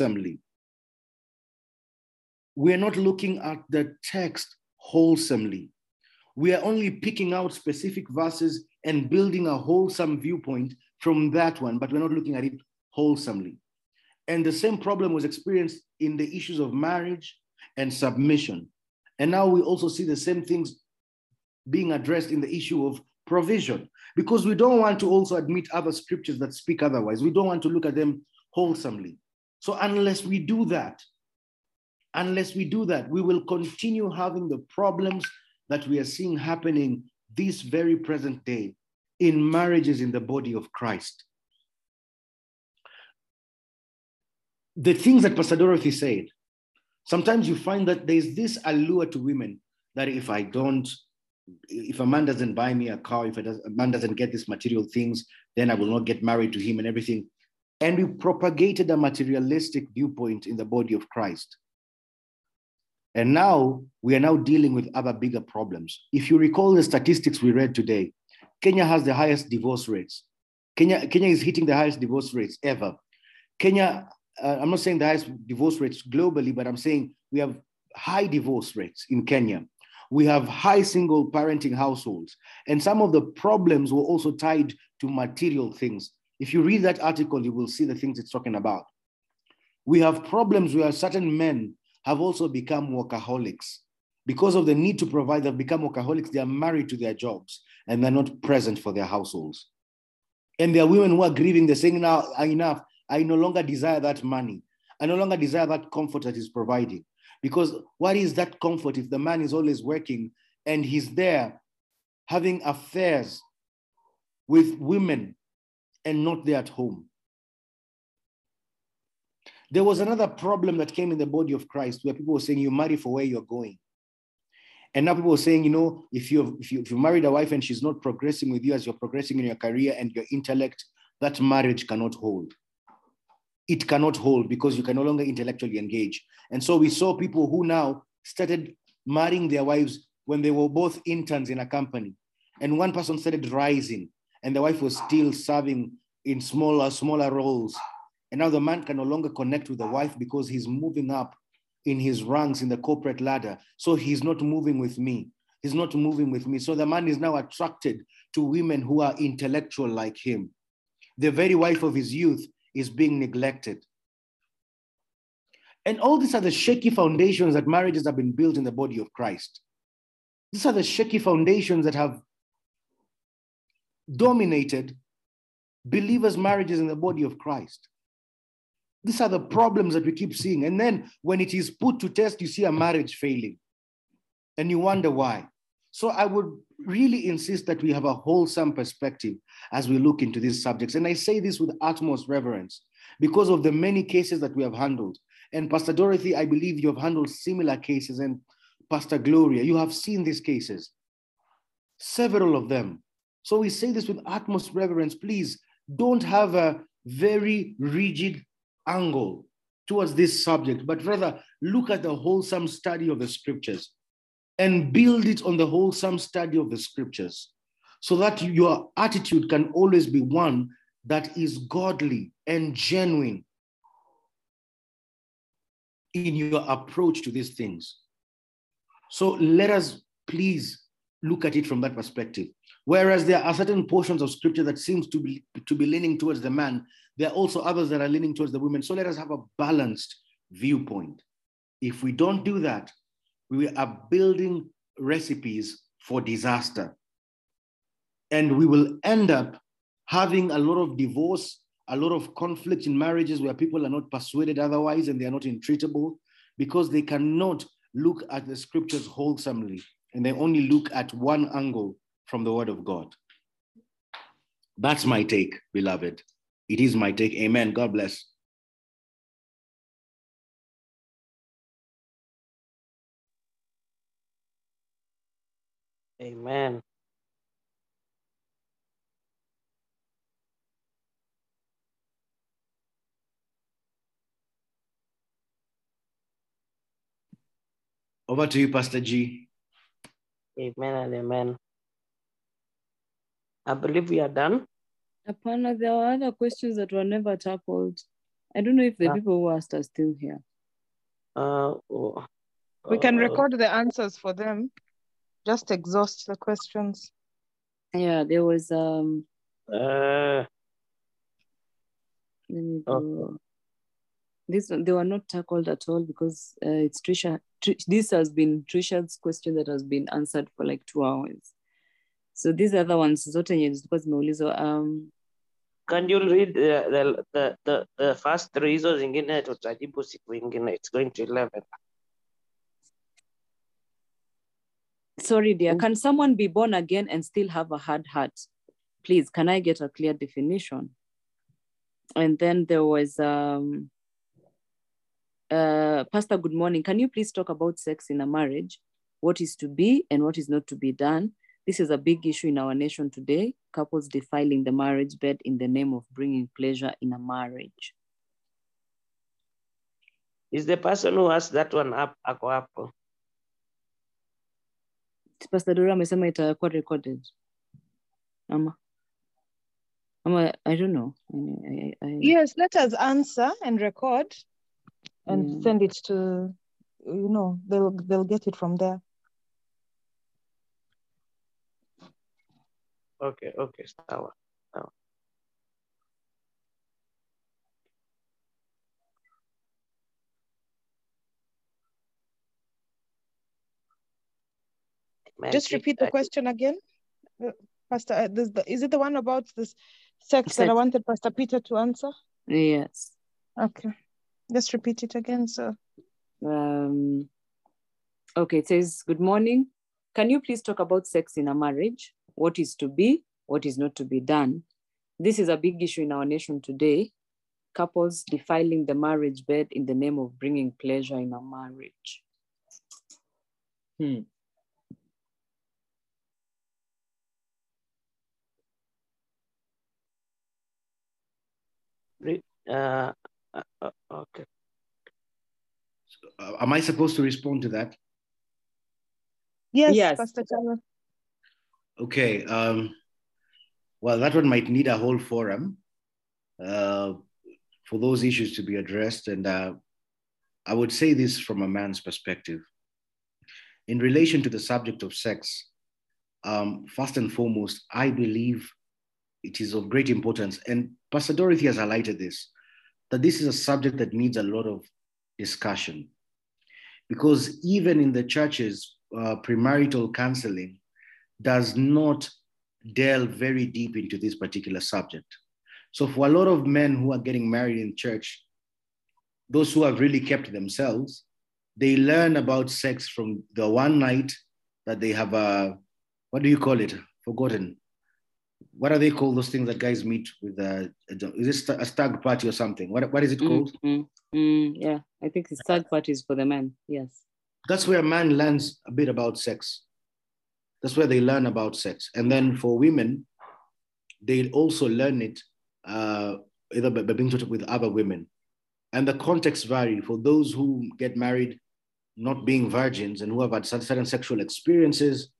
wholesomely. We're not looking at the text wholesomely. We are only picking out specific verses and building a wholesome viewpoint from that one, but we're not looking at it wholesomely. And the same problem was experienced in the issues of marriage and submission. And now we also see the same things being addressed in the issue of provision, because we don't want to also admit other scriptures that speak otherwise. We don't want to look at them wholesomely. So unless we do that, we will continue having the problems that we are seeing happening this very present day in marriages in the body of Christ. The things that Pastor Dorothy said, sometimes you find that there's this allure to women that if a man doesn't buy me a car, if a man doesn't get these material things, then I will not get married to him and everything. And we propagated a materialistic viewpoint in the body of Christ. And now we are now dealing with other bigger problems. If you recall the statistics we read today, Kenya has the highest divorce rates. Kenya is hitting the highest divorce rates ever. Kenya, I'm not saying the highest divorce rates globally, but I'm saying we have high divorce rates in Kenya. We have high single parenting households. And some of the problems were also tied to material things. If you read that article, you will see the things it's talking about. We have problems where certain men have also become workaholics. Because of the need to provide, they've become workaholics. They are married to their jobs and they're not present for their households. And there are women who are grieving. They're saying, now enough, I no longer desire that money. I no longer desire that comfort that is providing. Because what is that comfort if the man is always working and he's there having affairs with women and not there at home? There was another problem that came in the body of Christ where people were saying, you marry for where you're going. And now people are saying, you know, if you married a wife and she's not progressing with you as you're progressing in your career and your intellect, that marriage cannot hold. It cannot hold because you can no longer intellectually engage. And so we saw people who now started marrying their wives when they were both interns in a company. And one person started rising and the wife was still serving in smaller roles. And now the man can no longer connect with the wife because he's moving up in his ranks in the corporate ladder. So he's not moving with me. He's not moving with me. So the man is now attracted to women who are intellectual like him. The very wife of his youth is being neglected. And all these are the shaky foundations that marriages have been built in the body of Christ. These are the shaky foundations that have dominated believers' marriages in the body of Christ. These are the problems that we keep seeing. And then when it is put to test, you see a marriage failing and you wonder why. So I would really insist that we have a wholesome perspective as we look into these subjects. And I say this with utmost reverence because of the many cases that we have handled. And Pastor Dorothy, I believe you have handled similar cases, and Pastor Gloria, you have seen these cases, several of them. So we say this with utmost reverence. Please don't have a very rigid angle towards this subject, but rather look at the wholesome study of the scriptures and build it on the wholesome study of the scriptures so that your attitude can always be one that is godly and genuine in your approach to these things. So let us please look at it from that perspective. Whereas there are certain portions of scripture that seems to be leaning towards the man, there are also others that are leaning towards the women. So let us have a balanced viewpoint. If we don't do that, we are building recipes for disaster. And we will end up having a lot of divorce, a lot of conflict in marriages where people are not persuaded otherwise and they are not intreatable because they cannot look at the scriptures wholesomely and they only look at one angle from the word of God. That's my take, beloved. It is my take. Amen. God bless. Amen. Over to you, Pastor G. Amen and amen. I believe we are done. Apana, there are other questions that were never tackled. I don't know if the people who asked are still here. We can record the answers for them. Just exhaust the questions. Yeah, there was let me go. This they were not tackled at all because it's Trisha. This has been Trisha's question that has been answered for like 2 hours. So these other ones, because can you read the first three? It's going to 11. Sorry, dear. Can someone be born again and still have a hard heart? Please, can I get a clear definition? And then there was Pastor, good morning. Can you please talk about sex in a marriage? What is to be and what is not to be done? This is a big issue in our nation today. Couples defiling the marriage bed in the name of bringing pleasure in a marriage. Is the person who asked that one up? Pastor Dora amesema itakuwa recorded. I don't know. Yes, let us answer and record and send it to, you know, they'll get it from there. Okay, sawa. Just repeat the question again, Pastor. Is it the one about this sex that I wanted Pastor Peter to answer? Yes. Okay. Just repeat it again, sir. Okay, it says, good morning. Can you please talk about sex in a marriage? What is to be, what is not to be done? This is a big issue in our nation today. Couples defiling the marriage bed in the name of bringing pleasure in a marriage. Okay. So, am I supposed to respond to that? Yes. Pastor Chalo. Okay. Well, that one might need a whole forum for those issues to be addressed. And I would say this from a man's perspective. In relation to the subject of sex, first and foremost, I believe it is of great importance, and Pastor Dorothy has highlighted this, that this is a subject that needs a lot of discussion. Because even in the churches, premarital counseling does not delve very deep into this particular subject. So for a lot of men who are getting married in church, those who have really kept themselves, they learn about sex from the one night that they have a, what do you call it? Forgotten. What are they called? Those things that guys meet with is it a stag party or something? What is it called? Yeah, I think it's stag parties for the men. Yes. That's where a man learns a bit about sex. That's where they learn about sex. And then for women, they also learn it either by being taught with other women. And the context varies. For those who get married not being virgins and who have had certain sexual experiences,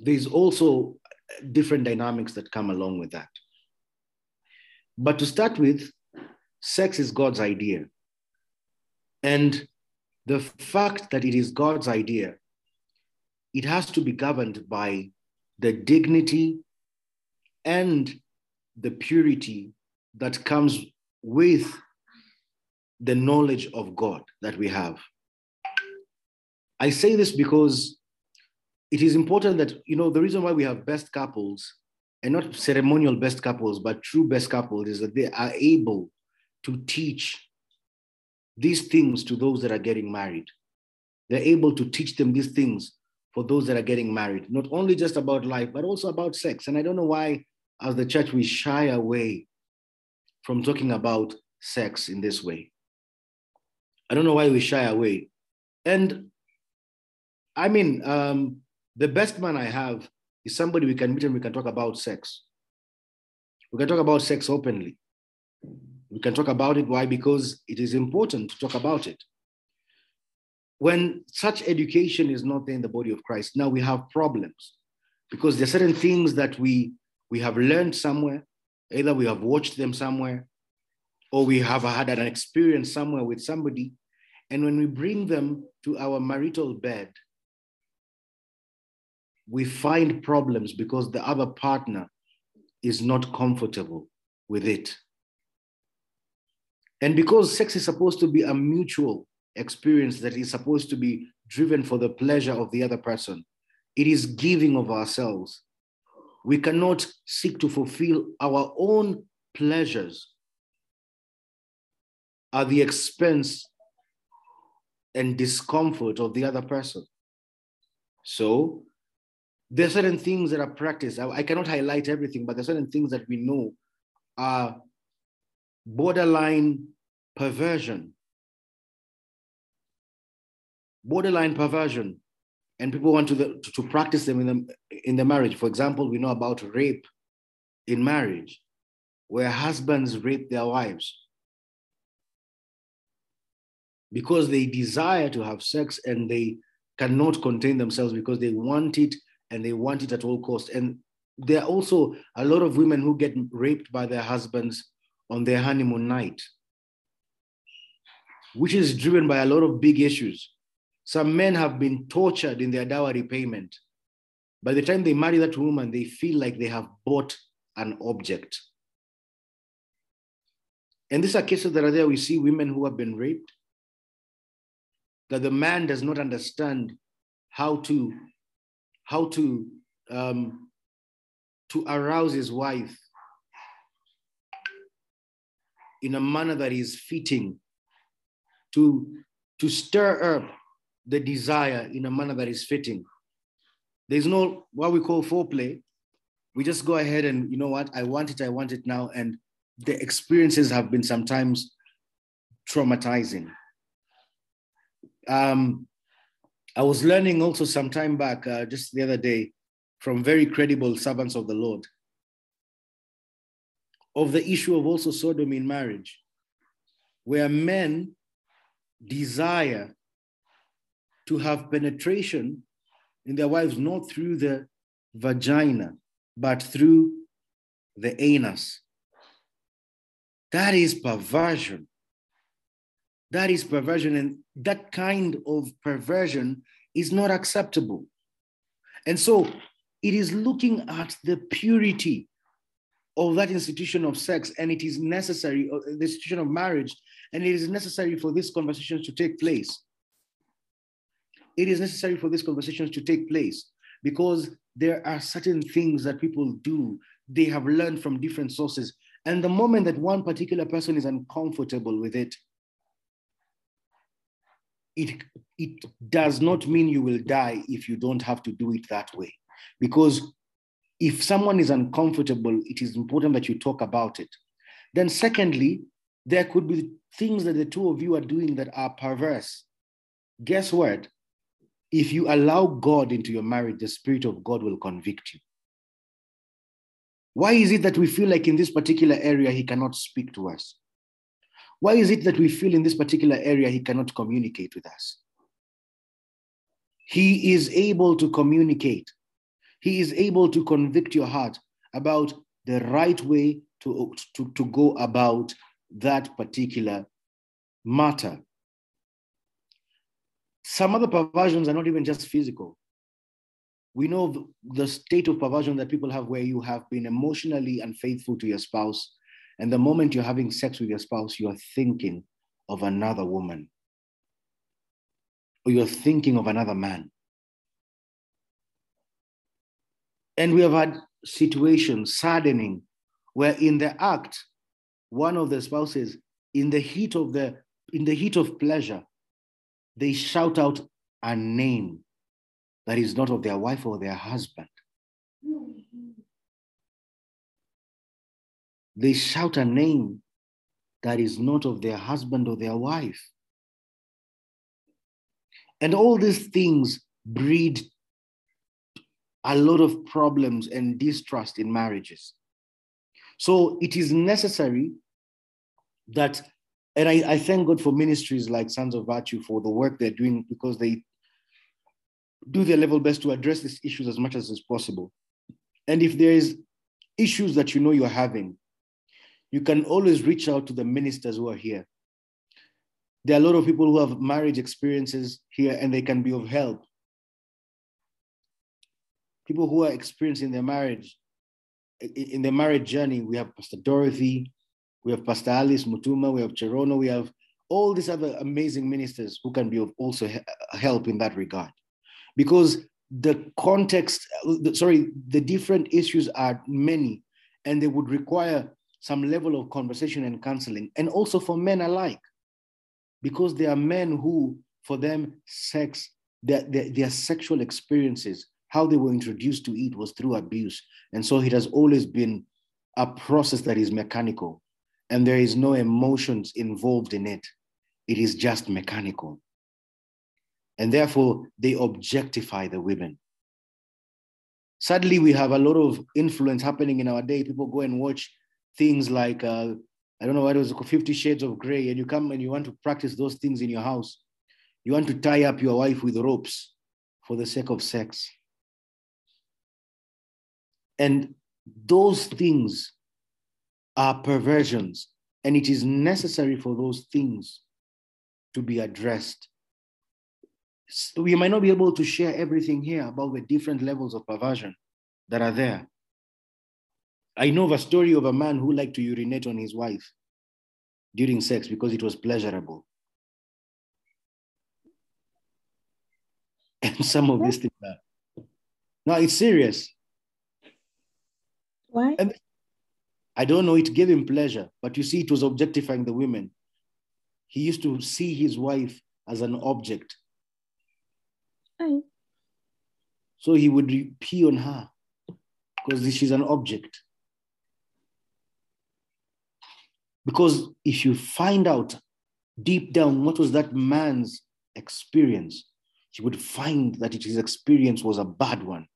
there's also different dynamics that come along with that. But to start with, sex is God's idea. And the fact that it is God's idea, it has to be governed by the dignity and the purity that comes with the knowledge of God that we have. I say this because it is important that, you know, the reason why we have best couples, and not ceremonial best couples, but true best couples, is that they are able to teach these things to those that are getting married. They're able to teach them these things for those that are getting married, not only just about life, but also about sex. And I don't know why, as the church, we shy away from talking about sex in this way. I don't know why we shy away. And I mean, the best man I have is somebody we can meet and we can talk about sex. We can talk about sex openly. We can talk about it. Why? Because it is important to talk about it. When such education is not there in the body of Christ, now we have problems because there are certain things that we have learned somewhere, either we have watched them somewhere, or we have had an experience somewhere with somebody, and when we bring them to our marital bed, we find problems because the other partner is not comfortable with it. And because sex is supposed to be a mutual experience that is supposed to be driven for the pleasure of the other person, it is giving of ourselves. We cannot seek to fulfill our own pleasures at the expense and discomfort of the other person. So there are certain things that are practiced. I cannot highlight everything, but there are certain things that we know are borderline perversion. Borderline perversion. And people want to practice them in the marriage. For example, we know about rape in marriage, where husbands rape their wives because they desire to have sex and they cannot contain themselves because they want it, and they want it at all costs. And there are also a lot of women who get raped by their husbands on their honeymoon night, which is driven by a lot of big issues. Some men have been tortured in their dowry payment. By the time they marry that woman, they feel like they have bought an object. And these are cases that are there. We see women who have been raped, that the man does not understand how to arouse his wife in a manner that is fitting, to stir up the desire in a manner that is fitting. There's no what we call foreplay. We just go ahead and, you know what, I want it now. And the experiences have been sometimes traumatizing. I was learning also some time back, just the other day, from very credible servants of the Lord, of the issue of also sodomy in marriage, where men desire to have penetration in their wives, not through the vagina, but through the anus. That is perversion. That is perversion, and that kind of perversion is not acceptable. And so it is looking at the purity of that institution of sex, and it is necessary, the institution of marriage, and it is necessary for these conversations to take place. It is necessary for these conversations to take place because there are certain things that people do, they have learned from different sources. And the moment that one particular person is uncomfortable with it, it does not mean you will die if you don't have to do it that way. Because if someone is uncomfortable, it is important that you talk about it. Then secondly, there could be things that the two of you are doing that are perverse. Guess what? If you allow God into your marriage, the Spirit of God will convict you. Why is it that we feel like in this particular area, He cannot speak to us? Why is it that we feel in this particular area He cannot communicate with us? He is able to communicate. He is able to convict your heart about the right way to go about that particular matter. Some other perversions are not even just physical. We know the state of perversion that people have where you have been emotionally unfaithful to your spouse. And the moment you're having sex with your spouse, you're thinking of another woman, or you're thinking of another man. And we have had situations, saddening, where in the act, one of the spouses, in the heat of pleasure, they shout out a name that is not of their wife or their husband. They shout a name that is not of their husband or their wife. And all these things breed a lot of problems and distrust in marriages. So it is necessary that, and I thank God for ministries like Sons of Virtue for the work they're doing, because they do their level best to address these issues as much as is possible. And if there is issues that you know you're having, you can always reach out to the ministers who are here. There are a lot of people who have marriage experiences here, and they can be of help. People who are experiencing their marriage, in their marriage journey, we have Pastor Dorothy, we have Pastor Alice Mutuma, we have Cherono, we have all these other amazing ministers who can be of also help in that regard. Because the context, the different issues are many, and they would require some level of conversation and counseling, and also for men alike, because there are men who, for them, sex, their sexual experiences, how they were introduced to it was through abuse. And so it has always been a process that is mechanical, and there is no emotions involved in it. It is just mechanical. And therefore, they objectify the women. Sadly, we have a lot of influence happening in our day. People go and watch things like, I don't know what it was, 50 Shades of Grey, and you come and you want to practice those things in your house. You want to tie up your wife with ropes for the sake of sex. And those things are perversions, and it is necessary for those things to be addressed. So we might not be able to share everything here about the different levels of perversion that are there. I know of a story of a man who liked to urinate on his wife during sex because it was pleasurable. And some of these things are. No, it's serious. Why? And I don't know, it gave him pleasure, but you see, it was objectifying the women. He used to see his wife as an object. Hi. So he would pee on her because she's an object. Because if you find out deep down what was that man's experience, you would find that his experience was a bad one,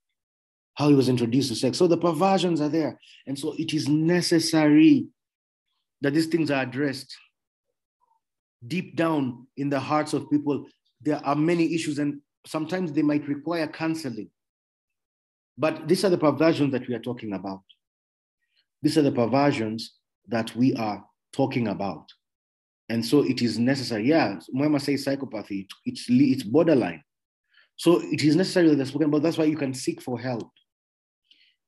how he was introduced to sex. So the perversions are there. And so it is necessary that these things are addressed deep down in the hearts of people. There are many issues, and sometimes they might require counseling. But these are the perversions that we are talking about. These are the perversions that we are talking about. And so it is necessary. Yeah, Mwema says psychopathy, it's borderline. So it is necessary that they're spoken about. That's why you can seek for help.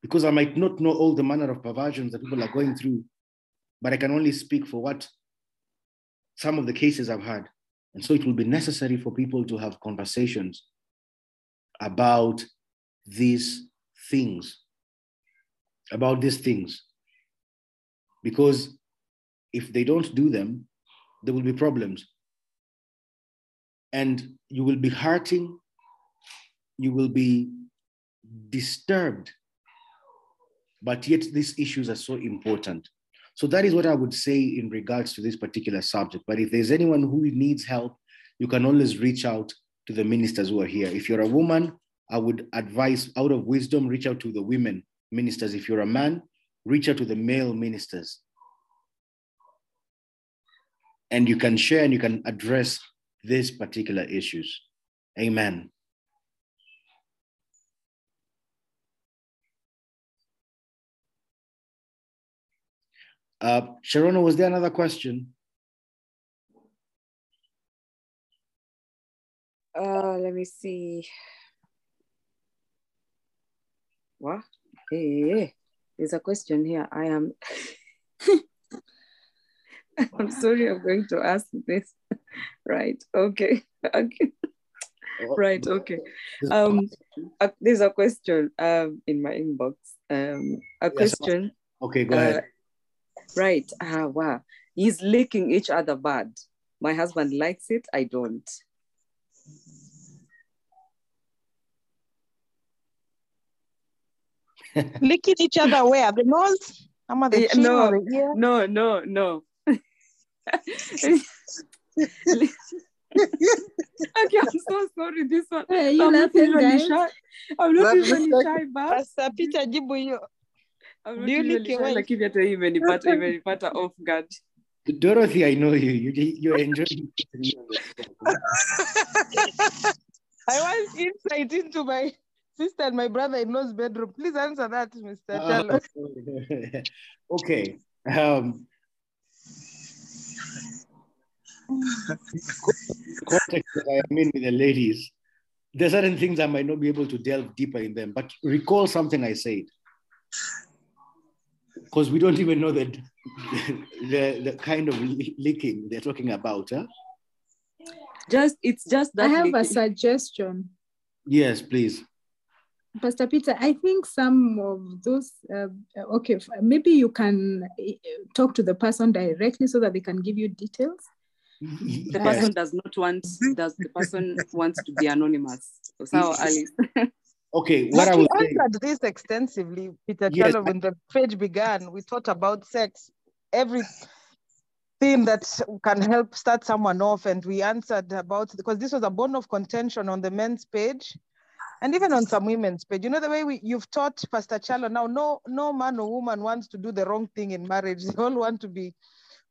Because I might not know all the manner of perversions that people are going through, but I can only speak for what some of the cases I've had. And so it will be necessary for people to have conversations about these things, Because if they don't do them, there will be problems. And you will be hurting, you will be disturbed, but yet these issues are so important. So that is what I would say in regards to this particular subject. But if there's anyone who needs help, you can always reach out to the ministers who are here. If you're a woman, I would advise, out of wisdom, reach out to the women ministers. If you're a man, reach out to the male ministers. And you can share and you can address these particular issues. Amen. Cherono, was there another question? Let me see. What? Hey, there's a question here. I'm sorry, I'm going to ask this. Right, okay. Right, okay. There's a question in my inbox. Question. Okay, go ahead. Right. Ah, wow. He's licking each other bad. My husband likes it. I don't. Licking each other where? The nose? The chin, no, the ear? No. Okay, I'm so sorry. This one. Hey, you laughing, guys? I'm not usually shy, but Pastor Peter Jibuyo. I'm really off guard. Dorothy, I know you. You're enjoying it. I want insight into my sister and my brother-in-law's bedroom. Please answer that, Mr. Chalo. Okay. Context that I am in with the ladies, there are certain things I might not be able to delve deeper in them, but recall something I said. Because we don't even know that the kind of leaking they're talking about. Huh? It's just that I have leaking. A suggestion. Yes, please. Pastor Peter, I think some of those, okay, maybe you can talk to the person directly so that they can give you details. The person does not want, the person wants to be anonymous. So, Alice. Okay, what I was saying. We answered this extensively, Peter Chalo, when the page began. We talked about sex, everything that can help start someone off. And we answered about, because this was a bone of contention on the men's page. And even on some women's page, you know, the way you've taught Pastor Chalo now, no man or woman wants to do the wrong thing in marriage. They all want to be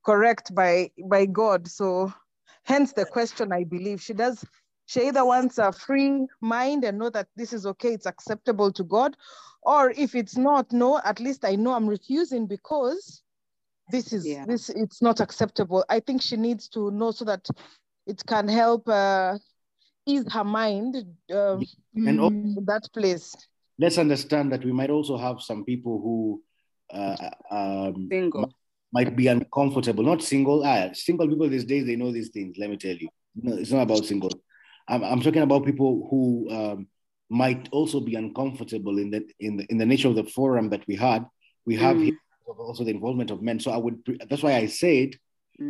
correct by God. So hence the question, I believe. She either wants a free mind and know that this is okay, it's acceptable to God. Or if it's not, no, at least I know I'm refusing because it's not acceptable. I think she needs to know so that it can help ease her mind and that place. Let's understand that we might also have some people who might be uncomfortable, not single. Single people these days, they know these things, let me tell you. No, it's not about single. I'm talking about people who might also be uncomfortable in the nature of the forum that we had. We have here also the involvement of men. So that's why I said,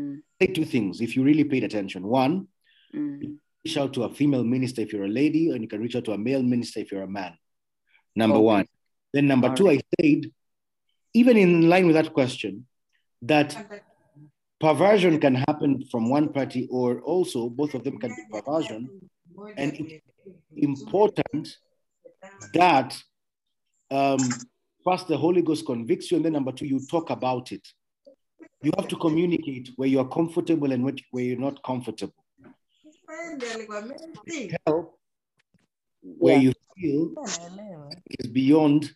say two things, if you really paid attention. One, reach out to a female minister if you're a lady, and you can reach out to a male minister if you're a man. Number one. Then number two, I said, even in line with that question, that perversion can happen from one party or also both of them can be perversion. And it's important that first the Holy Ghost convicts you, and then number two, you talk about it. You have to communicate where you're comfortable and where you're not comfortable. Help where you feel is beyond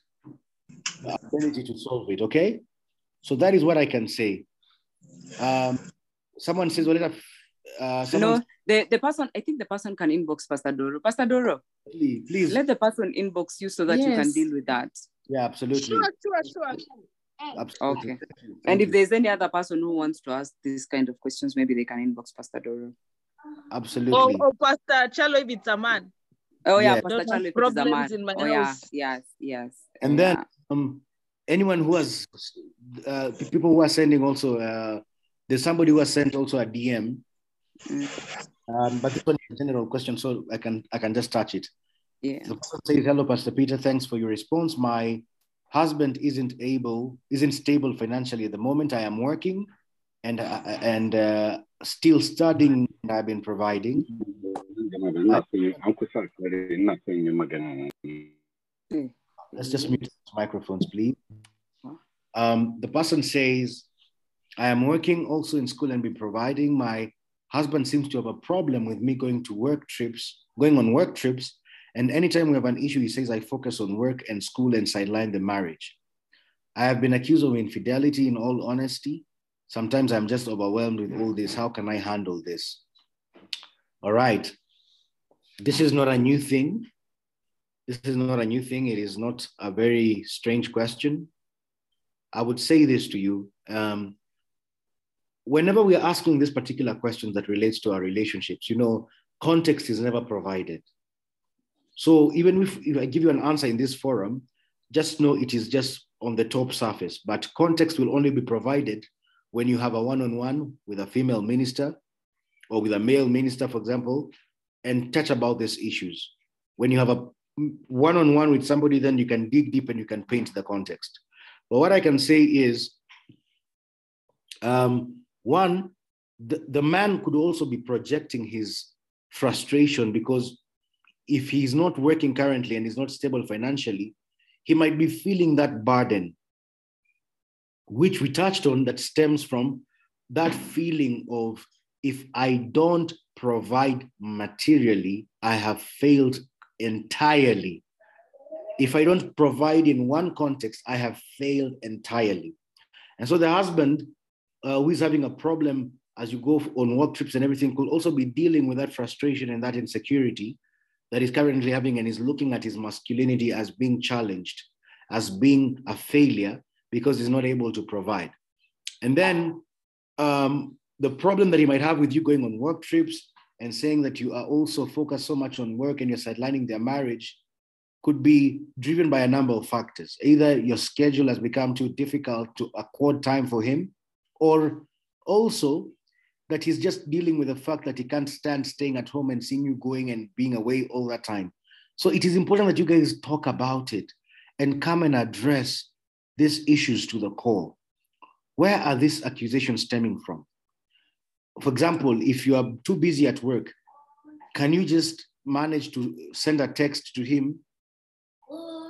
the ability to solve it, okay? So that is what I can say. Someone says, the person, I think the person can inbox Pastor Doro. Pastor Doro, please let the person inbox you so that you can deal with that. Yeah, absolutely. Sure. Absolutely. Okay. And if there's any other person who wants to ask these kind of questions, maybe they can inbox Pastor Doro. Absolutely. Oh, Pastor Chalo, if it's a man. Oh, yeah, Pastor Chalo, if it's a man. In my house. Yes. And then anyone who has, people who are sending also, there's somebody who has sent also a DM, but this one is a general question, so I can just touch it. Yeah. The person says, hello, Pastor Peter, thanks for your response. My husband isn't stable financially at the moment. I am working and still studying, and I've been providing. Let's just mute microphones, please. The person says, I am working also in school and be providing. My husband seems to have a problem with me going on work trips. And anytime we have an issue, he says, I focus on work and school and sideline the marriage. I have been accused of infidelity, in all honesty. Sometimes I'm just overwhelmed with all this. How can I handle this? All right. This is not a new thing. It is not a very strange question. I would say this to you. Whenever we are asking this particular question that relates to our relationships, you know, context is never provided. So even if I give you an answer in this forum, just know it is just on the top surface, but context will only be provided when you have a one-on-one with a female minister or with a male minister, for example, and touch about these issues. When you have a one-on-one with somebody, then you can dig deep and you can paint the context. But what I can say is, one, the man could also be projecting his frustration, because if he's not working currently and he's not stable financially, he might be feeling that burden, which we touched on, that stems from that feeling of, if I don't provide materially, I have failed entirely. If I don't provide in one context, I have failed entirely. And so the husband who is having a problem as you go on work trips and everything, could also be dealing with that frustration and that insecurity that he's currently having, and is looking at his masculinity as being challenged, as being a failure because he's not able to provide. And then the problem that he might have with you going on work trips and saying that you are also focused so much on work and you're sidelining their marriage could be driven by a number of factors. Either your schedule has become too difficult to accord time for him, or also that he's just dealing with the fact that he can't stand staying at home and seeing you going and being away all the time. So it is important that you guys talk about it and come and address these issues to the core. Where are these accusations stemming from? For example, if you are too busy at work, can you just manage to send a text to him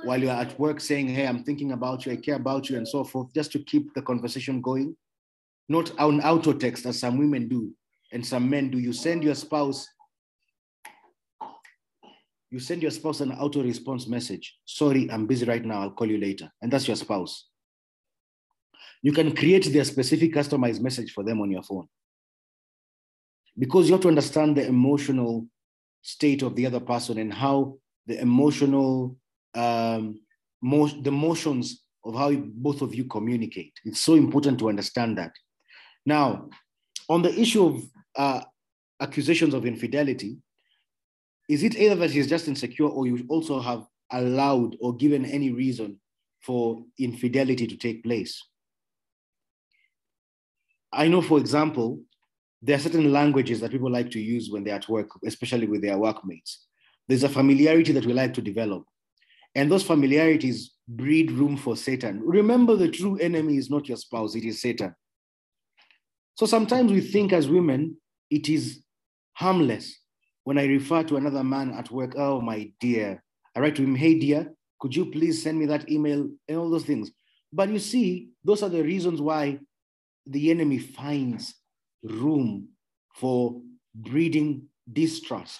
while you're at work saying, hey, I'm thinking about you, I care about you, and so forth, just to keep the conversation going? Not an auto text as some women do and some men do. You send your spouse an auto response message. Sorry, I'm busy right now, I'll call you later. And that's your spouse. You can create their specific customized message for them on your phone, because you have to understand the emotional state of the other person and how the emotional, the motions of how both of you communicate. It's so important to understand that. Now, on the issue of accusations of infidelity, is it either that he's just insecure, or you also have allowed or given any reason for infidelity to take place? I know, for example, there are certain languages that people like to use when they're at work, especially with their workmates. There's a familiarity that we like to develop, and those familiarities breed room for Satan. Remember, the true enemy is not your spouse, it is Satan. So sometimes we think as women, it is harmless when I refer to another man at work. Oh, my dear. I write to him, hey, dear, could you please send me that email, and all those things. But you see, those are the reasons why the enemy finds room for breeding distrust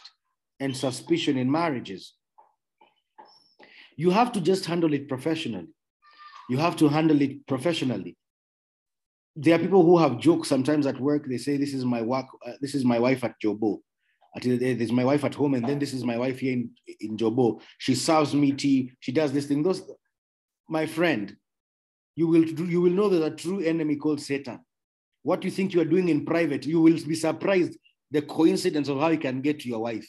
and suspicion in marriages. You have to just handle it professionally. You have to handle it professionally. There are people who have jokes sometimes at work. They say, this is my work, this is my wife at Jobo. This is my wife at home, and then this is my wife here in Jobo. She serves me tea, she does this thing. Those, my friend, you will know there's a true enemy called Satan. What you think you are doing in private, you will be surprised the coincidence of how you can get to your wife.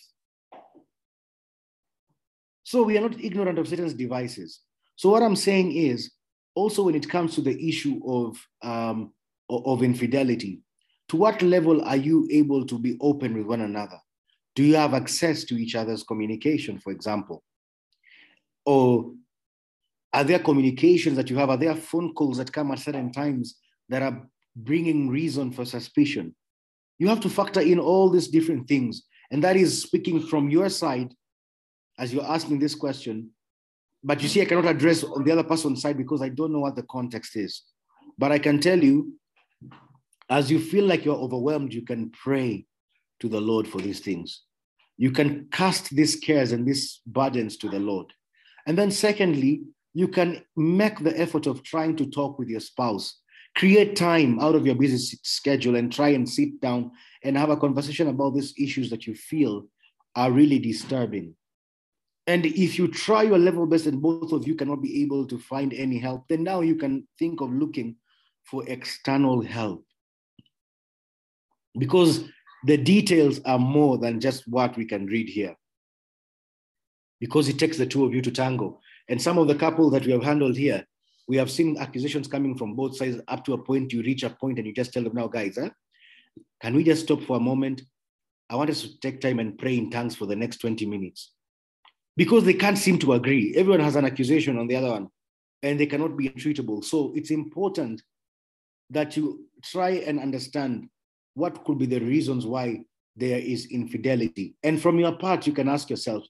So we are not ignorant of Satan's devices. So what I'm saying is, also when it comes to the issue of infidelity, to what level are you able to be open with one another? Do you have access to each other's communication, for example? Or are there communications that you have? Are there phone calls that come at certain times that are bringing reason for suspicion? You have to factor in all these different things. And that is speaking from your side as you're asking this question. But you see, I cannot address on the other person's side because I don't know what the context is. But I can tell you, as you feel like you're overwhelmed, you can pray to the Lord for these things. You can cast these cares and these burdens to the Lord. And then secondly, you can make the effort of trying to talk with your spouse. Create time out of your busy schedule and try and sit down and have a conversation about these issues that you feel are really disturbing. And if you try your level best and both of you cannot be able to find any help, then now you can think of looking for external help, because the details are more than just what we can read here, because it takes the two of you to tango. And some of the couple that we have handled here, we have seen accusations coming from both sides up to a point. You reach a point and you just tell them, now, guys, can we just stop for a moment? I want us to take time and pray in tongues for the next 20 minutes. Because they can't seem to agree. Everyone has an accusation on the other one, and they cannot be treatable. So it's important that you try and understand what could be the reasons why there is infidelity. And from your part, you can ask yourself,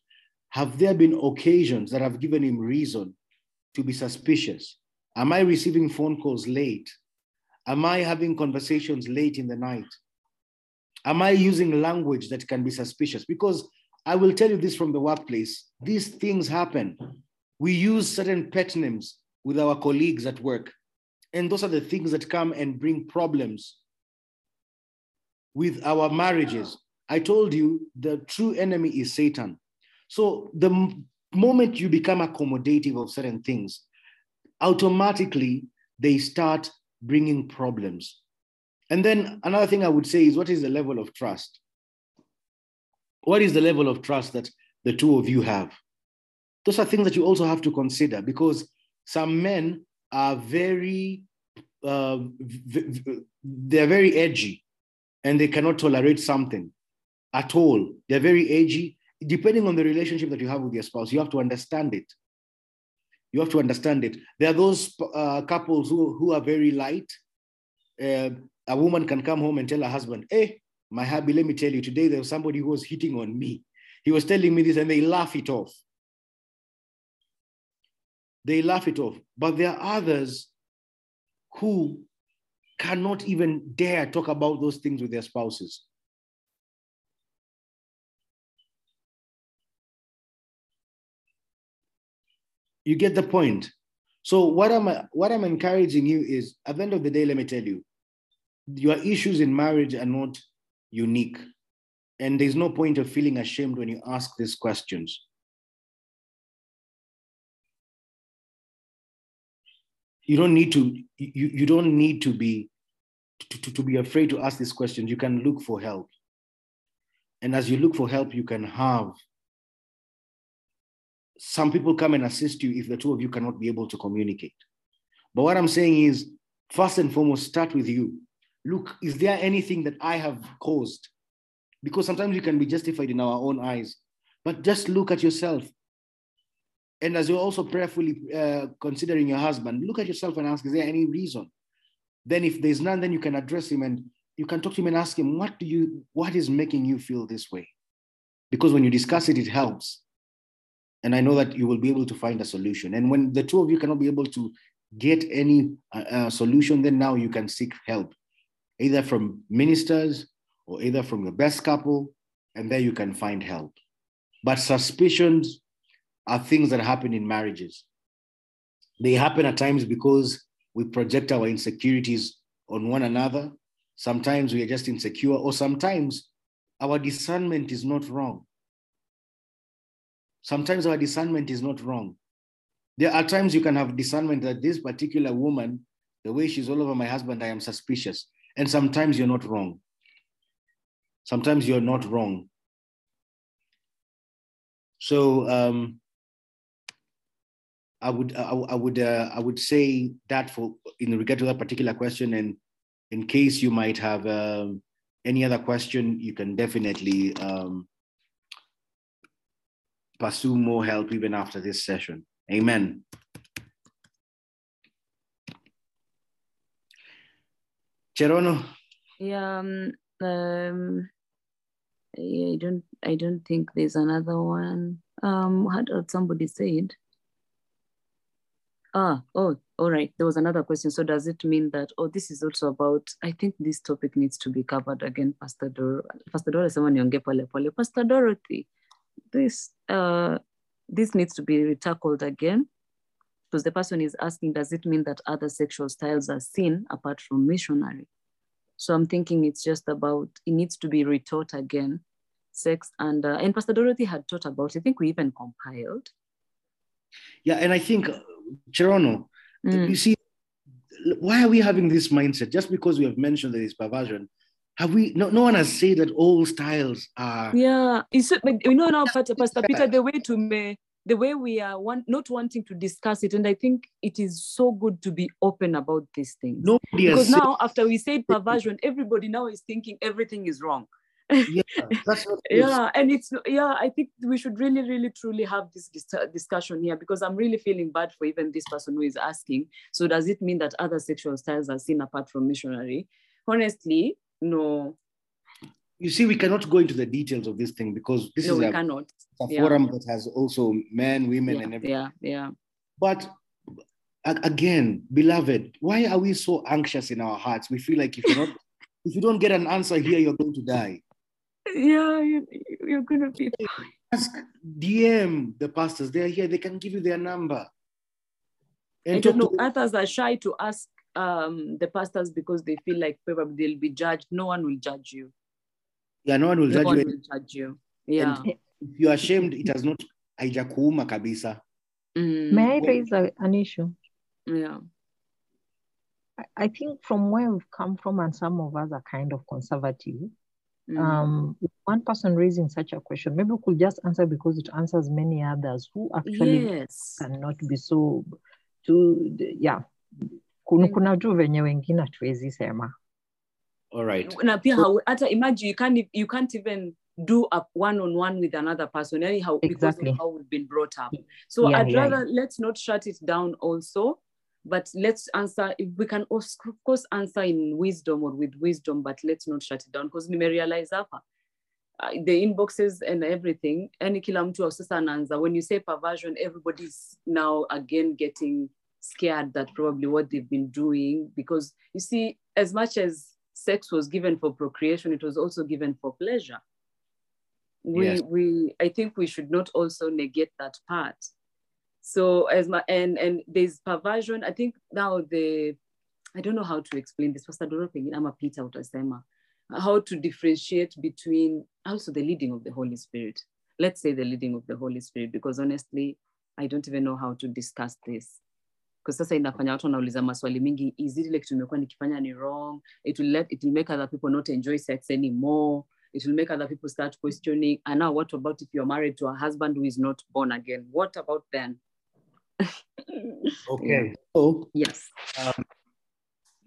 have there been occasions that have given him reason to be suspicious? Am I receiving phone calls late? Am I having conversations late in the night? Am I using language that can be suspicious? Because I will tell you this from the workplace, these things happen. We use certain pet names with our colleagues at work, and those are the things that come and bring problems with our marriages. I told you the true enemy is Satan. So the moment you become accommodative of certain things, automatically they start bringing problems. And then another thing I would say is, what is the level of trust? What is the level of trust that the two of you have? Those are things that you also have to consider, because some men are very edgy, and they cannot tolerate something at all. They're very edgy. Depending on the relationship that you have with your spouse, you have to understand it. You have to understand it. There are those couples who are very light. A woman can come home and tell her husband, "Hey, my hubby, let me tell you, today there was somebody who was hitting on me. He was telling me this," and they laugh it off. They laugh it off. But there are others who cannot even dare talk about those things with their spouses. You get the point. So what I'm encouraging you is, at the end of the day, let me tell you, your issues in marriage are not unique. And there's no point of feeling ashamed when you ask these questions. You don't need to be afraid to ask these questions. You can look for help. And as you look for help, you can have some people come and assist you if the two of you cannot be able to communicate. But what I'm saying is, first and foremost, start with you. Look, is there anything that I have caused? Because sometimes we can be justified in our own eyes, but just look at yourself. And as you're also prayerfully considering your husband, look at yourself and ask, is there any reason? Then if there's none, then you can address him and you can talk to him and ask him, what is making you feel this way? Because when you discuss it, it helps. And I know that you will be able to find a solution. And when the two of you cannot be able to get any solution, then now you can seek help, either from ministers or either from your best couple, and there you can find help. But suspicions are things that happen in marriages. They happen at times because we project our insecurities on one another. Sometimes we are just insecure, or sometimes our discernment is not wrong. Sometimes our discernment is not wrong. There are times you can have discernment that this particular woman, the way she's all over my husband, I am suspicious. And sometimes you're not wrong. Sometimes you're not wrong. So I would say that for in regard to that particular question, and in case you might have any other question, you can definitely pursue more help even after this session. Amen. Cherono. Yeah. Yeah, I don't think there's another one. What somebody said? All right. There was another question. So does it mean that? Oh, this is also about. I think this topic needs to be covered again, Pastor Dorothy. This needs to be tackled again, because the person is asking, does it mean that other sexual styles are sin apart from missionary? So I'm thinking it's just about, it needs to be retaught again, sex. And Pastor Dorothy had taught about it. I think we even compiled. Yeah, and I think, Cherono, you see, why are we having this mindset? Just because we have mentioned that there is perversion, have we, no one has said that all styles are. Yeah, it's, you know now, Pastor Peter, the way we are not wanting to discuss it, and I think it is so good to be open about these things. Nobody has because now, after we said perversion, everybody now is thinking everything is wrong. Yeah, that's what it is. Yeah, and it's, yeah, I think we should really, really, truly have this discussion here, because I'm really feeling bad for even this person who is asking, so does it mean that other sexual styles are seen apart from missionary? Honestly, no. You see, we cannot go into the details of this thing because this is a forum that has also men, women, and everything. Yeah. But again, beloved, why are we so anxious in our hearts? We feel like if you don't get an answer here, you're going to die. Yeah, you're going to be. Ask, DM the pastors. They are here. They can give you their number. And I don't know. Others are shy to ask the pastors because they feel like probably they'll be judged. No one will judge you. Yeah, no one will judge you. Yeah. And if you are ashamed, it has not haijakuuma kabisa. May I raise an issue? Yeah. I think from where we've come from, and some of us are kind of conservative, one person raising such a question, maybe we could just answer because it answers many others who actually cannot be so, kuna juu venye wengine hatuwezi sema. All right. You can't even do a one-on-one with another person, anyhow, because of how we've been brought up. So I'd rather let's not shut it down also, but let's answer, if we can of course answer in wisdom or with wisdom, but let's not shut it down, because we may realize the inboxes and everything, any kila mtu wa sasa anaanza, when you say perversion, everybody's now again getting scared that probably what they've been doing, because you see, as much as sex was given for procreation, it was also given for pleasure. I think we should not also negate that part. So and there's perversion. I think now I don't know how to explain this. Pastor Dorothy, I'm a Peter Utasema. How to differentiate between also the leading of the Holy Spirit. Let's say the leading of the Holy Spirit, because honestly, I don't even know how to discuss this. Because sasa inafanya watu wanauliza maswali mingi, is it like tumekuwa nikifanya ni wrong? It will make other people not enjoy sex anymore. It will make other people start questioning. And now what about if you're married to a husband who is not born again? What about then? Okay. So, yes.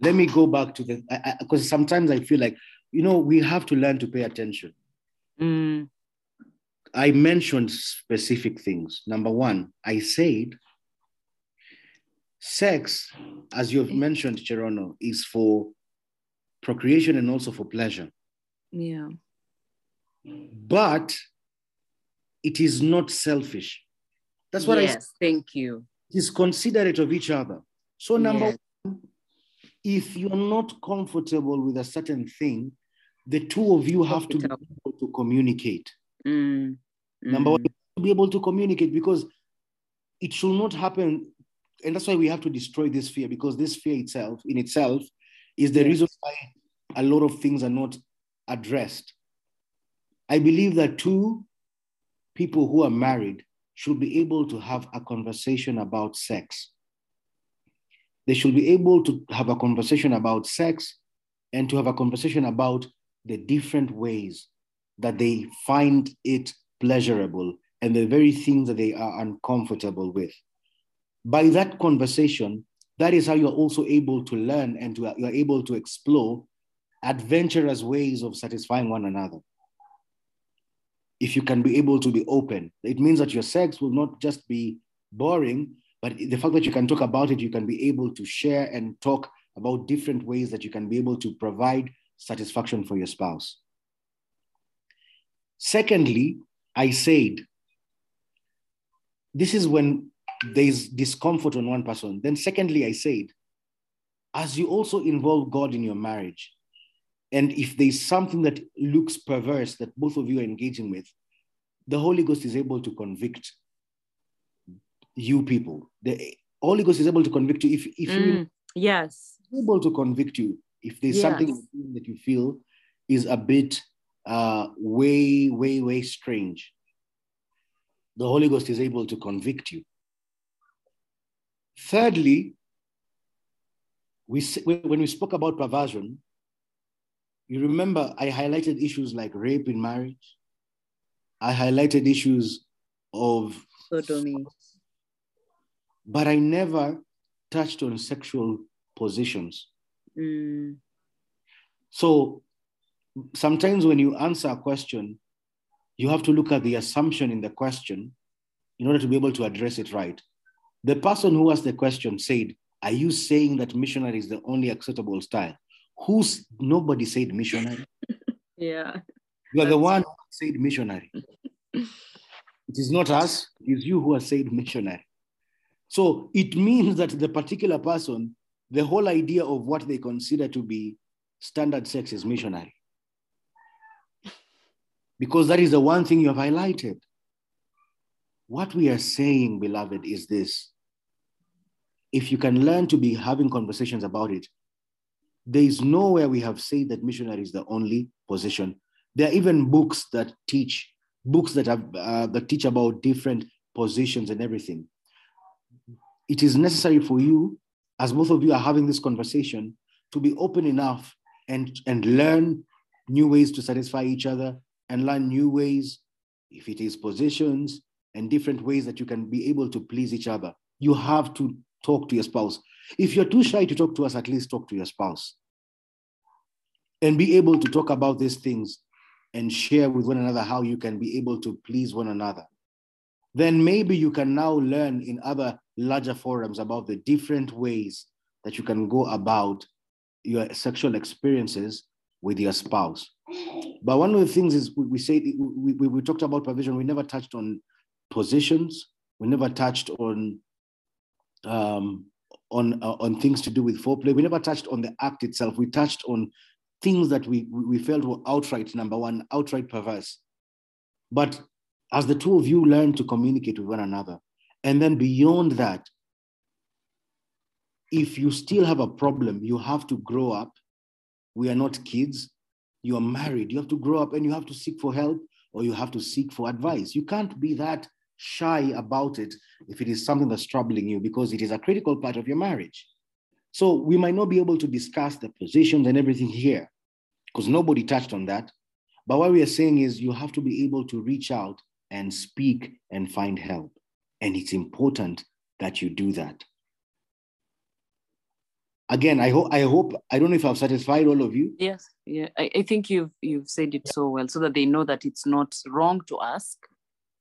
Let me go back to the, because sometimes I feel like, we have to learn to pay attention. I mentioned specific things. Number one, I said, sex, as you've mentioned, Cherono, is for procreation and also for pleasure. Yeah. But it is not selfish. That's what I say. Thank you. It is considerate of each other. So number one, if you're not comfortable with a certain thing, the two of you have to be able to communicate. Number one, to be able to communicate, because it should not happen. And that's why we have to destroy this fear, because this fear itself is the reason why a lot of things are not addressed. I believe that two people who are married should be able to have a conversation about sex. They should be able to have a conversation about sex and to have a conversation about the different ways that they find it pleasurable and the very things that they are uncomfortable with. By that conversation, that is how you're also able to learn and you're able to explore adventurous ways of satisfying one another. If you can be able to be open, it means that your sex will not just be boring, but the fact that you can talk about it, you can be able to share and talk about different ways that you can be able to provide satisfaction for your spouse. Secondly, I said, this is when there's discomfort on one person. Then secondly, I said, as you also involve God in your marriage, and if there's something that looks perverse that both of you are engaging with, the Holy Ghost is able to convict you people. The Holy Ghost is able to convict you if there's something that you feel is a bit way strange. The Holy Ghost is able to convict you. Thirdly, when we spoke about perversion, you remember I highlighted issues like rape in marriage. I highlighted issues of sodomy. But I never touched on sexual positions. So sometimes when you answer a question, you have to look at the assumption in the question in order to be able to address it right. The person who asked the question said, are you saying that missionary is the only acceptable style? Nobody said missionary. You're the one who said missionary. It is not us, it is you who have said missionary. So it means that the particular person, the whole idea of what they consider to be standard sex is missionary. Because that is the one thing you have highlighted. What we are saying, beloved, is this. If you can learn to be having conversations about it, there is nowhere we have said that missionary is the only position. There are even books that teach, books that teach about different positions and everything. It is necessary for you, as both of you are having this conversation, to be open enough and learn new ways to satisfy each other and learn new ways, if it is positions, and different ways that you can be able to please each other. You have to talk to your spouse. If you're too shy to talk to us, at least talk to your spouse. And be able to talk about these things and share with one another how you can be able to please one another. Then maybe you can now learn in other larger forums about the different ways that you can go about your sexual experiences with your spouse. But one of the things is we talked about provision. We never touched on positions. We never touched on things to do with foreplay. We never touched on the act itself. We touched on things that we felt were outright, number one, outright perverse. But as the two of you learn to communicate with one another, and then beyond that, if you still have a problem, you have to grow up. We are not kids. You are married. You have to grow up and you have to seek for help, or you have to seek for advice. You can't be that shy about it if it is something that's troubling you, because it is a critical part of your marriage. So we might not be able to discuss the positions and everything here because nobody touched on that. But what we are saying is you have to be able to reach out and speak and find help. And it's important that you do that. Again, I hope, I don't know if I've satisfied all of you. Yes, yeah, I think you've said it so well, so that they know that it's not wrong to ask.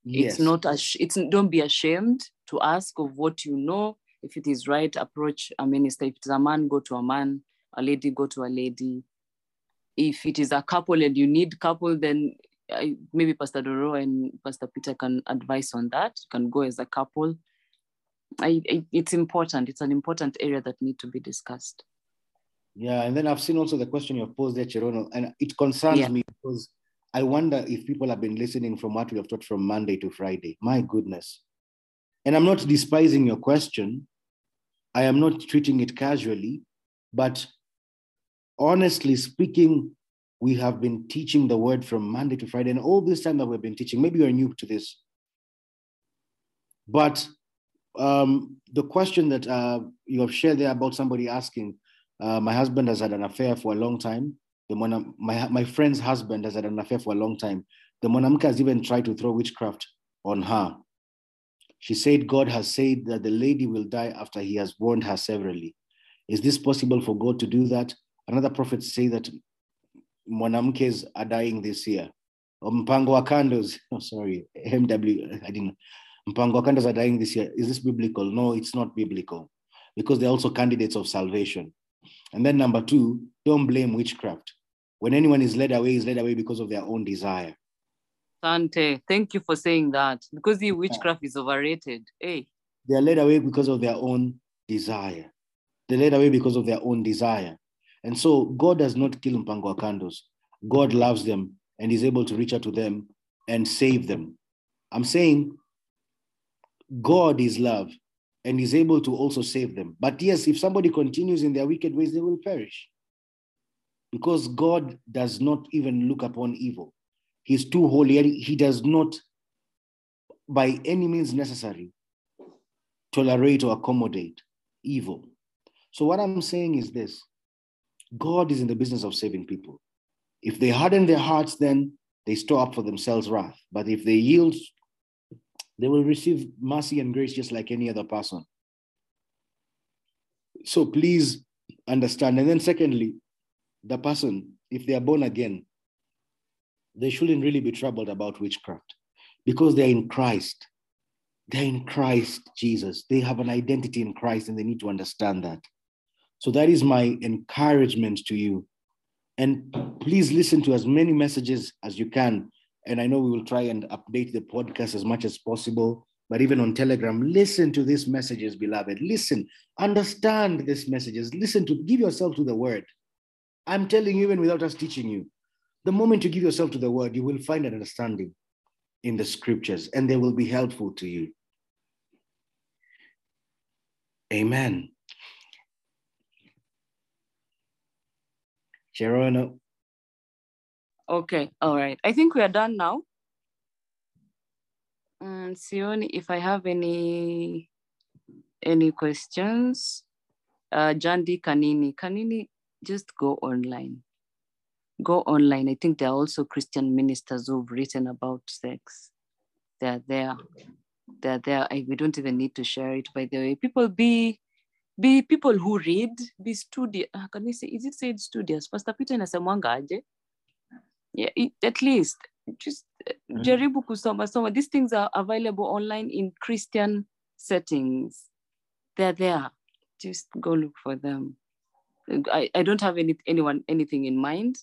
Yes. It's not, don't be ashamed to ask of what you know. If it is right, approach a minister. If it's a man, go to a man, a lady, go to a lady. If it is a couple and you need couple, then maybe Pastor Doro and Pastor Peter can advise on that. You can go as a couple. It's important. It's an important area that needs to be discussed. Yeah, and then I've seen also the question you've posed there, Cherono, and it concerns me because I wonder if people have been listening from what we have taught from Monday to Friday. My goodness. And I'm not despising your question. I am not treating it casually, but honestly speaking, we have been teaching the word from Monday to Friday, and all this time that we've been teaching, maybe you're new to this, but the question that you have shared there about somebody asking, my husband has had an affair for a long time. My friend's husband has had an affair for a long time. The mwanamke has even tried to throw witchcraft on her. She said, God has said that the lady will die after he has warned her severally. Is this possible for God to do that? Another prophet say that mwanamkes are dying this year. Mpango wa kandos, Mpango wa kandos are dying this year. Is this biblical? No, it's not biblical, because they're also candidates of salvation. And then number two, don't blame witchcraft. When anyone is led away, because of their own desire. Sante, thank you for saying that, because the witchcraft is overrated. Hey. They are led away because of their own desire. And so God does not kill mpango wakandos. God loves them and is able to reach out to them and save them. I'm saying God is love and is able to also save them. But yes, if somebody continues in their wicked ways, they will perish, because God does not even look upon evil. He's too holy. He does not, by any means necessary, tolerate or accommodate evil. So what I'm saying is this: God is in the business of saving people. If they harden their hearts, then they store up for themselves wrath. But if they yield, they will receive mercy and grace just like any other person. So please understand. And then secondly, the person, if they are born again, they shouldn't really be troubled about witchcraft, because they're in Christ. They're in Christ Jesus. They have an identity in Christ, and they need to understand that. So that is my encouragement to you. And please listen to as many messages as you can. And I know we will try and update the podcast as much as possible, but even on Telegram, listen to these messages, beloved. Listen, understand these messages. Listen to, give yourself to the word. I'm telling you, even without us teaching you, the moment you give yourself to the word, you will find an understanding in the scriptures, and they will be helpful to you. Amen. Cherono. Okay, all right. I think we are done now. And Sioni, if I have any questions, Jandi Kanini. Kanini, just go online. Go online. I think there are also Christian ministers who've written about sex. They're there. They're there. We don't even need to share it, by the way. People be people who read, be studious. Can we say, is it said studious? Pastor Peter nasemwanga aje? Yeah, at least. Just jaribu kusoma soma. These things are available online in Christian settings. They're there. Just go look for them. I don't have anything in mind.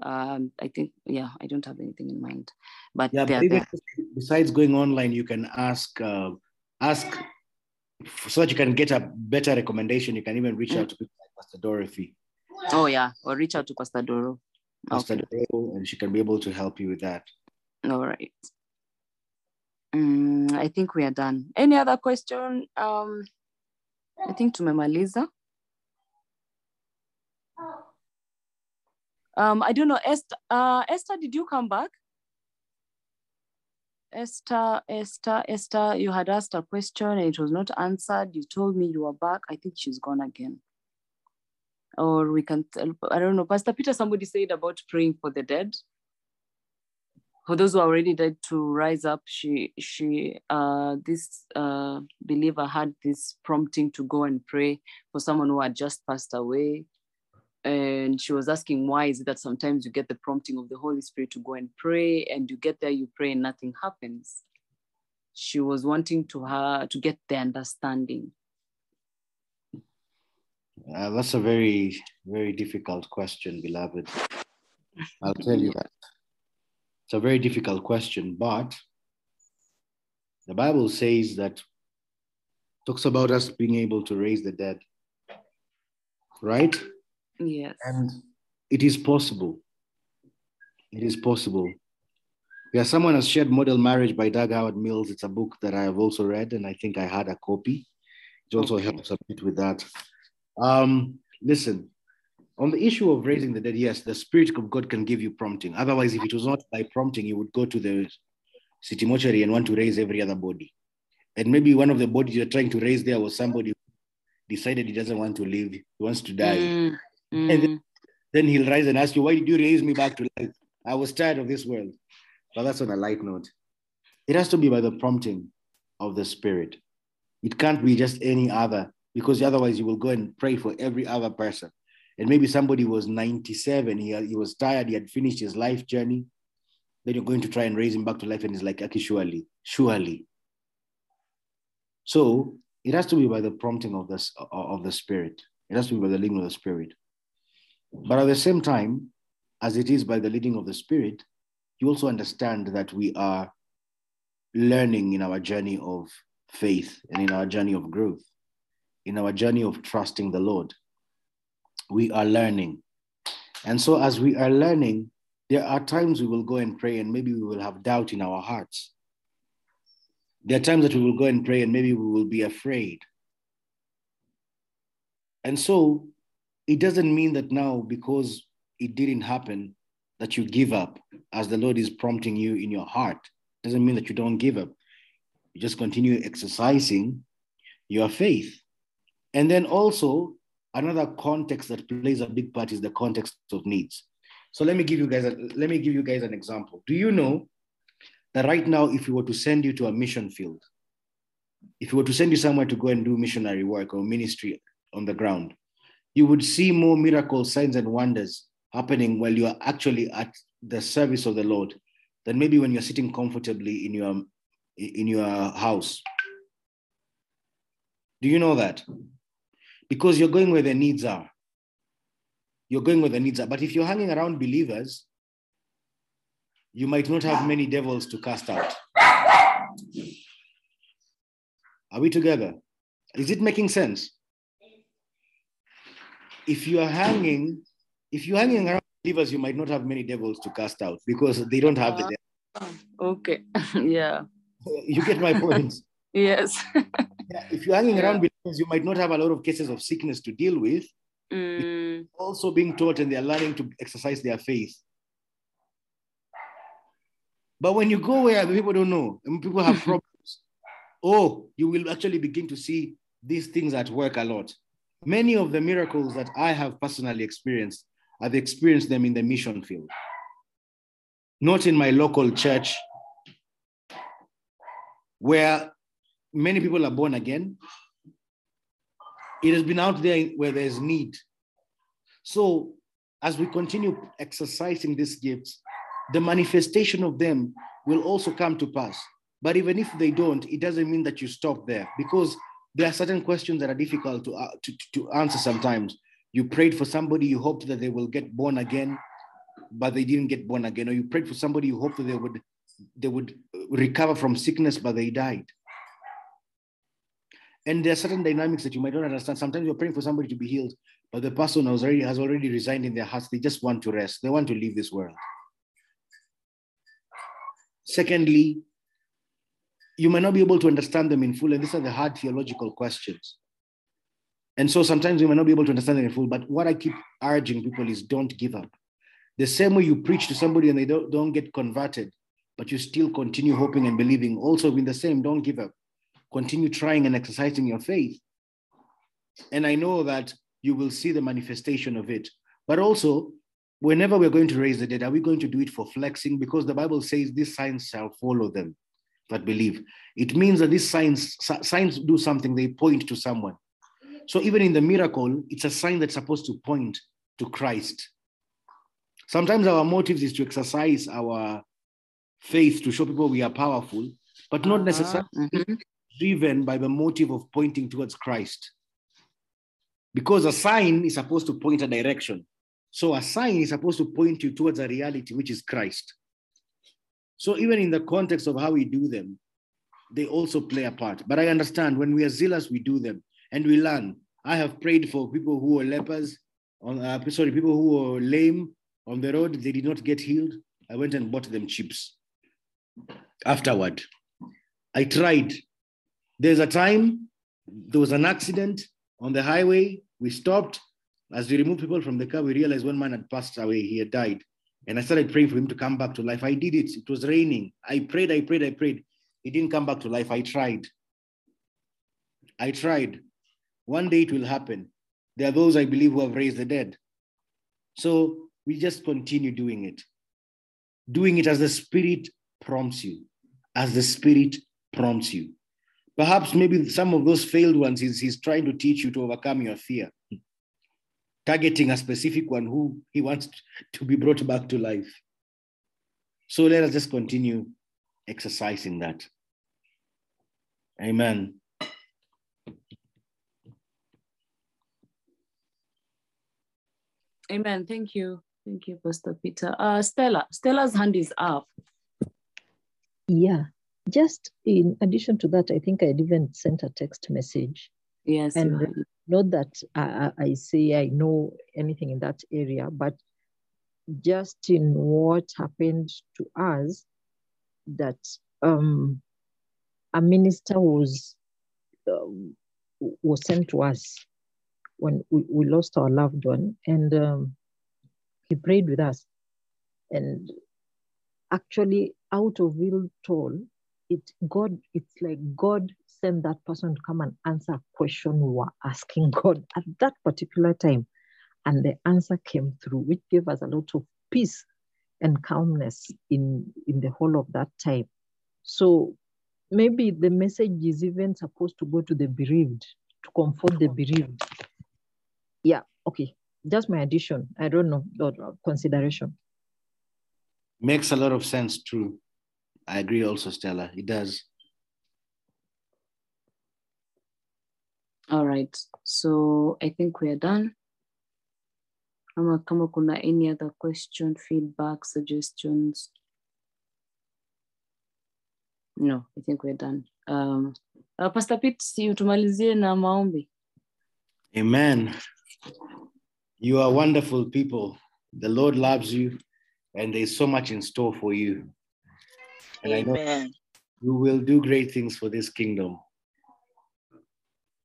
I think, yeah, I don't have anything in mind. But yeah, there. Besides going online, you can ask so that you can get a better recommendation. You can even reach out to people like Pastor Dorothy. Oh yeah, or reach out to Pastor Doro. Pastor Doro, and she can be able to help you with that. All right. I think we are done. Any other question? I think to Memaliza. I don't know, Esther, did you come back? Esther, you had asked a question and it was not answered. You told me you were back. I think she's gone again. Or we can, I don't know, Pastor Peter, somebody said about praying for the dead. For those who are already dead to rise up, this believer had this prompting to go and pray for someone who had just passed away. And she was asking, why is it that sometimes you get the prompting of the Holy Spirit to go and pray, and you get there, you pray, and nothing happens? She was wanting to get the understanding. That's a very, very difficult question, beloved. I'll tell you that. It's a very difficult question, but the Bible says that, talks about us being able to raise the dead, right? Yes. And it is possible. It is possible. Yeah, someone has shared Model Marriage by Dag Heward-Mills. It's a book that I have also read, and I think I had a copy. It also helps a bit with that. Listen, on the issue of raising the dead, yes, the Spirit of God can give you prompting. Otherwise, if it was not by prompting, you would go to the city mortuary and want to raise every other body. And maybe one of the bodies you're trying to raise there was somebody who decided he doesn't want to live, he wants to die. And then he'll rise and ask you, why did you raise me back to life? I was tired of this world. But that's on a light note. It has to be by the prompting of the Spirit. It can't be just any other, because otherwise you will go and pray for every other person. And maybe somebody was 97, he was tired, he had finished his life journey. Then you're going to try and raise him back to life, and he's like, okay, surely, surely. So it has to be by the prompting of the Spirit. It has to be by the leading of the Spirit. But at the same time, as it is by the leading of the Spirit, you also understand that we are learning in our journey of faith and in our journey of growth, in our journey of trusting the Lord. We are learning. And so as we are learning, there are times we will go and pray and maybe we will have doubt in our hearts. There are times that we will go and pray and maybe we will be afraid. And so it doesn't mean that now, because it didn't happen, that you give up. As the Lord is prompting you in your heart, it doesn't mean that you don't give up. You just continue exercising your faith. And then also, another context that plays a big part is the context of needs. So let me give you guys an example. Do you know that right now, if we were to send you to a mission field, if we were to send you somewhere to go and do missionary work or ministry on the ground, you would see more miracles, signs, and wonders happening while you are actually at the service of the Lord than maybe when you're sitting comfortably in your house. Do you know that? Because you're going where the needs are. You're going where the needs are. But if you're hanging around believers, you might not have many devils to cast out. Are we together? Is it making sense? If you're hanging around believers, you might not have many devils to cast out because they don't have the devil. Okay, yeah. You get my point. Yes. Yeah, if you're hanging around believers, you might not have a lot of cases of sickness to deal with. Also being taught and they're learning to exercise their faith. But when you go where people don't know and people have problems, oh, you will actually begin to see these things at work a lot. Many of the miracles that I have personally experienced, I've experienced them in the mission field, not in my local church, where many people are born again. It has been out there where there's need. So as we continue exercising these gifts, the manifestation of them will also come to pass. But even if they don't, it doesn't mean that you stop there, because there are certain questions that are difficult to answer sometimes. You prayed for somebody, you hoped that they will get born again, but they didn't get born again. Or you prayed for somebody, you hoped that they would recover from sickness, but they died. And there are certain dynamics that you might not understand. Sometimes you're praying for somebody to be healed, but the person has already resigned in their hearts. They just want to rest. They want to leave this world. Secondly, you may not be able to understand them in full, and these are the hard theological questions. And so sometimes you may not be able to understand them in full, but what I keep urging people is don't give up. The same way you preach to somebody and they don't get converted, but you still continue hoping and believing. Also in the same, don't give up. Continue trying and exercising your faith. And I know that you will see the manifestation of it. But also, whenever we're going to raise the dead, are we going to do it for flexing? Because the Bible says these signs shall follow them that believe. It means that these signs do something. They point to someone. So even in the miracle, it's a sign that's supposed to point to Christ. Sometimes our motives is to exercise our faith to show people we are powerful, but not necessarily driven by the motive of pointing towards Christ. Because a sign is supposed to point a direction. So a sign is supposed to point you towards a reality, which is Christ. So even in the context of how we do them, they also play a part. But I understand when we are zealous, we do them and we learn. I have prayed for people who were lepers, people who were lame on the road. They did not get healed. I went and bought them chips. Afterward, I tried. There's a time, there was an accident on the highway. We stopped. As we removed people from the car, we realized one man had passed away. He had died. And I started praying for him to come back to life. I did it. It was raining. I prayed. He didn't come back to life. I tried. One day it will happen. There are those, I believe, who have raised the dead. So we just continue doing it. Doing it as the Spirit prompts you. As the Spirit prompts you. Perhaps maybe some of those failed ones, he's trying to teach you to overcome your fear. Targeting a specific one who he wants to be brought back to life. So let us just continue exercising that. Amen. Amen. Thank you. Thank you, Pastor Peter. Stella's hand is up. Yeah. Just in addition to that, I think I'd even sent a text message. Yes. And not that I say I know anything in that area, but just in what happened to us, that a minister was sent to us when we lost our loved one, and he prayed with us. And actually, out of real toll, it's like God send that person to come and answer a question we were asking God at that particular time. And the answer came through, which gave us a lot of peace and calmness in the whole of that time. So maybe the message is even supposed to go to the bereaved, to comfort the bereaved. Yeah, okay. That's my addition. I don't know, consideration. Makes a lot of sense, true. I agree also, Stella. It does. All right, so I think we are done. Kama kuna any other question, feedback, suggestions? No, I think we're done. Pastor Pete, utumalizie na maombi. Amen. You are wonderful people. The Lord loves you, and there's so much in store for you. And amen. I know you will do great things for this kingdom.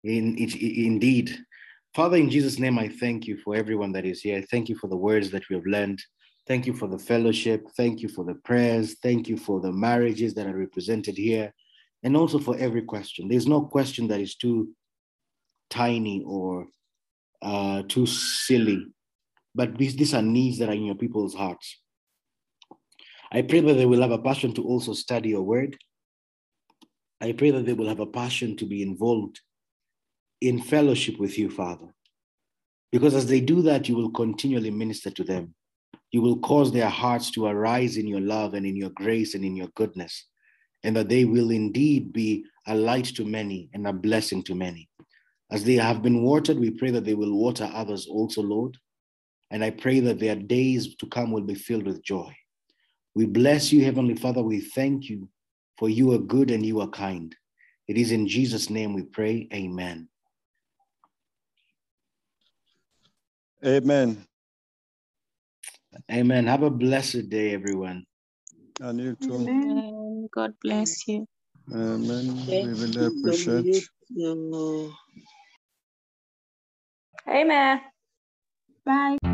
Indeed. Father, in Jesus' name, I thank you for everyone that is here. I thank you for the words that we have learned. Thank you for the fellowship. Thank you for the prayers. Thank you for the marriages that are represented here, and also for every question. There's no question that is too tiny or too silly, but these are needs that are in your people's hearts. I pray that they will have a passion to also study your word. I pray that they will have a passion to be involved in fellowship with you, Father, because as they do that, you will continually minister to them. You will cause their hearts to arise in your love and in your grace and in your goodness, and that they will indeed be a light to many and a blessing to many. As they have been watered, we pray that they will water others also, Lord, and I pray that their days to come will be filled with joy. We bless you, Heavenly Father. We thank you, for you are good and you are kind. It is in Jesus' name we pray. Amen. Amen. Amen. Have a blessed day, everyone. And you too. Amen. God bless you. Amen. We really appreciate you. Amen. Bye.